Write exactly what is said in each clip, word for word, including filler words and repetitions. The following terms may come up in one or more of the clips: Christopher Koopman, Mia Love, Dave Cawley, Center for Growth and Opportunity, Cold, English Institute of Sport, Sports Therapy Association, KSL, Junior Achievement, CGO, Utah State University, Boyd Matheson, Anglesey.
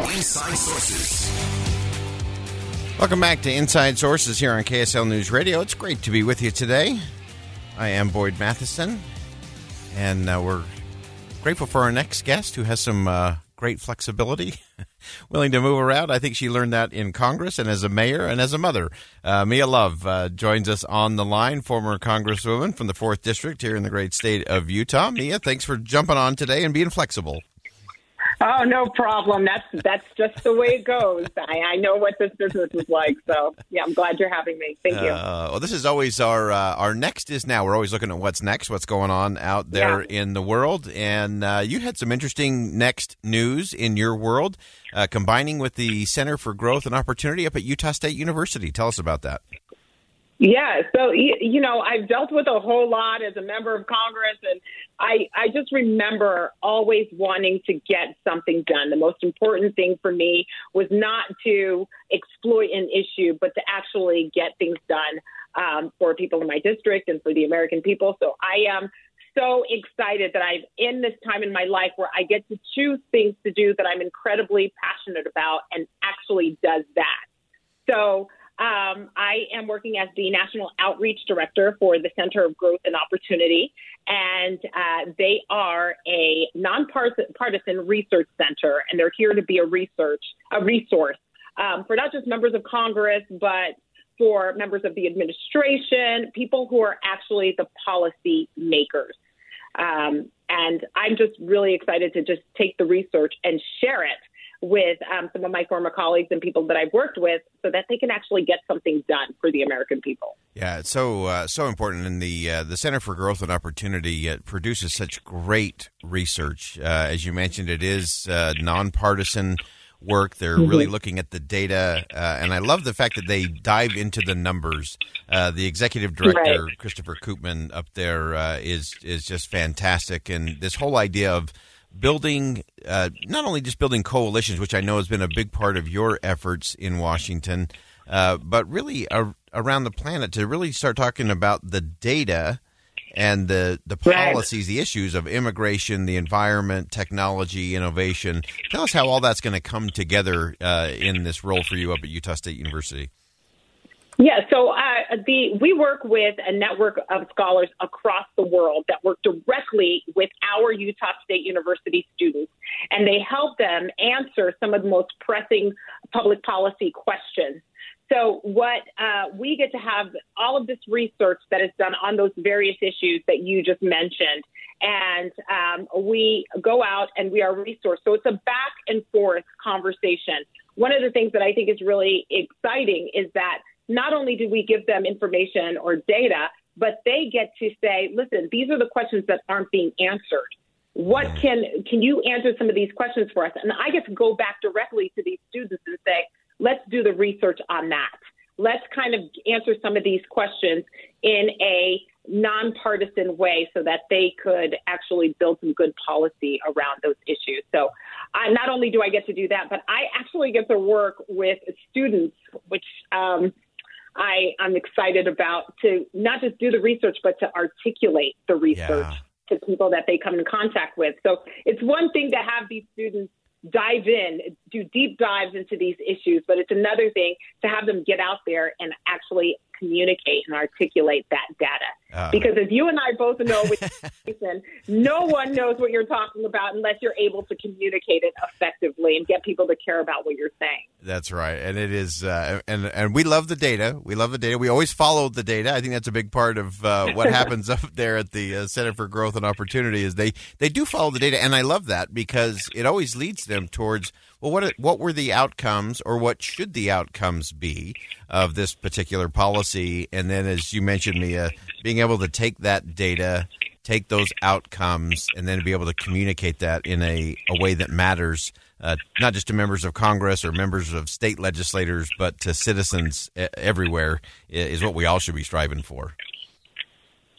Inside Sources. Welcome back to Inside Sources here on K S L News Radio. It's great to be with you today. I am Boyd Matheson, and uh, we're grateful for our next guest who has some uh, great flexibility, willing to move around. I think she learned that in Congress and as a mayor and as a mother. Uh, Mia Love uh, joins us on the line, former Congresswoman from the fourth District here in the great state of Utah. Mia, thanks for jumping on today and being flexible. Oh, no problem. That's that's just the way it goes. I, I know what this business is like, so yeah, I'm glad you're having me. Thank you. Uh, well, this is always our uh, our next is now. We're always looking at what's next, what's going on out there yeah. in the world, and uh, you had some interesting next news in your world, uh, combining with the Center for Growth and Opportunity up at Utah State University. Tell us about that. Yeah, so, you know, I've dealt with a whole lot as a member of Congress, and I, I just remember always wanting to get something done. The most important thing for me was not to exploit an issue, but to actually get things done um, for people in my district and for the American people. So I am so excited that I'm in this time in my life where I get to choose things to do that I'm incredibly passionate about and actually does that. So Um, I am working as the National Outreach Director for the Center of Growth and Opportunity, and uh, they are a nonpartisan research center, and they're here to be a research a resource um, for not just members of Congress, but for members of the administration, people who are actually the policy makers. Um, and I'm just really excited to just take the research and share it with um, some of my former colleagues and people that I've worked with so that they can actually get something done for the American people. Yeah, it's so, uh, so important. And the uh, the Center for Growth and Opportunity uh, produces such great research. Uh, as you mentioned, it is uh, nonpartisan work. They're mm-hmm. really looking at the data. Uh, and I love the fact that they dive into the numbers. Uh, the executive director, right. Christopher Koopman, up there uh, is is just fantastic. And this whole idea of building, uh, not only just building coalitions, which I know has been a big part of your efforts in Washington, uh, but really ar- around the planet to really start talking about the data and the, the policies, right. the issues of immigration, the environment, technology, innovation. Tell us how all that's going to come together uh, in this role for you up at Utah State University. Yeah, so uh, the we work with a network of scholars across the world that work directly with our Utah State University students, and they help them answer some of the most pressing public policy questions. So what uh, we get to have all of this research that is done on those various issues that you just mentioned, and um, we go out and we are resourced. So it's a back and forth conversation. One of the things that I think is really exciting is that not only do we give them information or data, but they get to say, listen, these are the questions that aren't being answered. What can can you answer some of these questions for us? And I get to go back directly to these students and say, let's do the research on that. Let's kind of answer some of these questions in a nonpartisan way so that they could actually build some good policy around those issues. So I, not only do I get to do that, but I actually get to work with students, which um, – I, I'm excited about, to not just do the research, but to articulate the research yeah. to people that they come in contact with. So it's one thing to have these students dive in, do deep dives into these issues, but it's another thing to have them get out there and actually communicate and articulate that data. Uh, because as you and I both know, with no one knows what you're talking about unless you're able to communicate it effectively and get people to care about what you're saying. That's right. And it is, uh, and and we love the data. We love the data. We always follow the data. I think that's a big part of uh, what happens up there at the uh, Center for Growth and Opportunity is they, they do follow the data. And I love that because it always leads them towards, well, what what were the outcomes or what should the outcomes be of this particular policy? And then, as you mentioned, Mia, being able to take that data, take those outcomes, and then be able to communicate that in a, a way that matters uh, not just to members of Congress or members of state legislators, but to citizens everywhere is what we all should be striving for.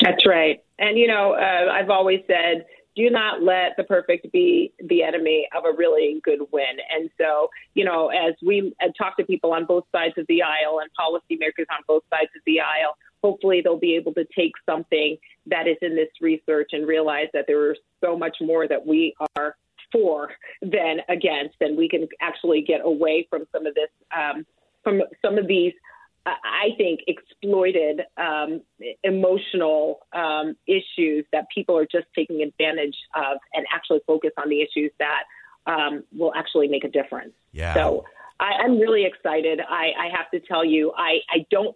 That's right. And, you know, uh, I've always said, do not let the perfect be the enemy of a really good win. And so, you know, as we talk to people on both sides of the aisle and policymakers on both sides of the aisle, hopefully they'll be able to take something that is in this research and realize that there is so much more that we are for than against, and we can actually get away from some of this, um, from some of these, uh, I think, exploited um, emotional um, issues that people are just taking advantage of, and actually focus on the issues that um, will actually make a difference. Yeah. So I, I'm really excited. I, I have to tell you, I, I don't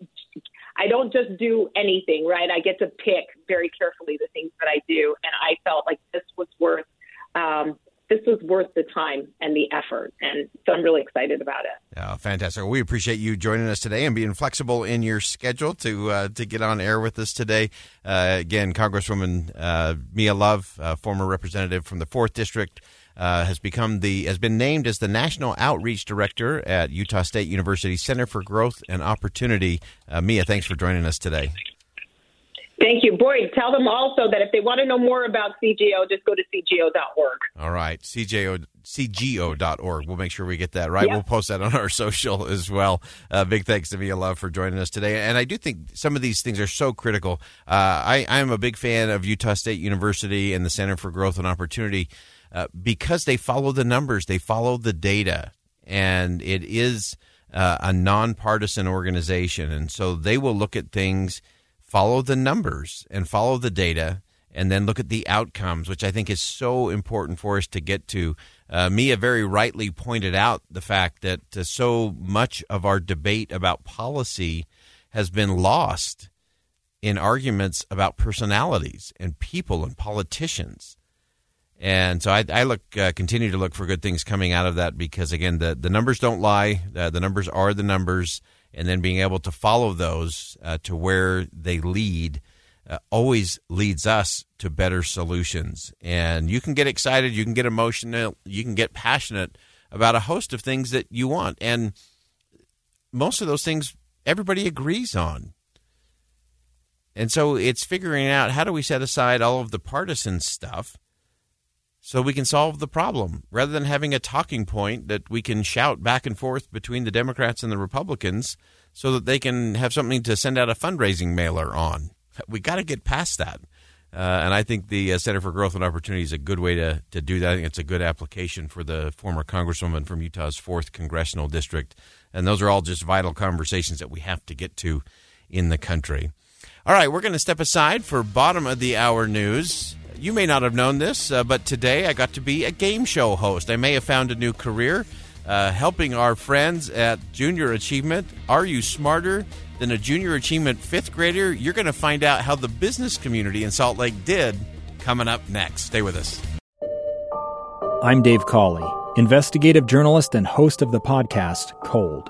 I don't just do anything, right? I get to pick very carefully the things that I do. And I felt like this was worth um, this was worth the time and the effort. And so I'm really excited about it. Oh, fantastic. We appreciate you joining us today and being flexible in your schedule to uh, to get on air with us today. Uh, again, Congresswoman uh, Mia Love, uh, former representative from the fourth District, Uh, has become the has been named as the National Outreach Director at Utah State University Center for Growth and Opportunity. Uh, Mia, thanks for joining us today. Thank you. Boyd, tell them also that if they want to know more about C G O, just go to C G O dot org. All right, C G O dot org. We'll make sure we get that right. Yep. We'll post that on our social as well. Uh, big thanks to Mia Love for joining us today. And I do think some of these things are so critical. Uh, I am a big fan of Utah State University and the Center for Growth and Opportunity. Uh, because they follow the numbers, they follow the data, and it is uh, a nonpartisan organization. And so they will look at things, follow the numbers and follow the data, and then look at the outcomes, which I think is so important for us to get to. Uh, Mia very rightly pointed out the fact that uh, so much of our debate about policy has been lost in arguments about personalities and people and politicians. And so I, I look, uh, continue to look for good things coming out of that because, again, the, the numbers don't lie. Uh, the numbers are the numbers. And then being able to follow those uh, to where they lead uh, always leads us to better solutions. And you can get excited. You can get emotional. You can get passionate about a host of things that you want. And most of those things everybody agrees on. And so it's figuring out how do we set aside all of the partisan stuff so we can solve the problem, rather than having a talking point that we can shout back and forth between the Democrats and the Republicans so that they can have something to send out a fundraising mailer on. We got to get past that. Uh, and I think the uh, Center for Growth and Opportunity is a good way to, to do that. I think it's a good application for the former Congresswoman from Utah's fourth Congressional District. And those are all just vital conversations that we have to get to in the country. All right, we're going to step aside for bottom of the hour news. You may not have known this, uh, but today I got to be a game show host. I may have found a new career uh, helping our friends at Junior Achievement. Are you smarter than a Junior Achievement fifth grader? You're going to find out how the business community in Salt Lake did coming up next. Stay with us. I'm Dave Cawley, investigative journalist and host of the podcast Cold.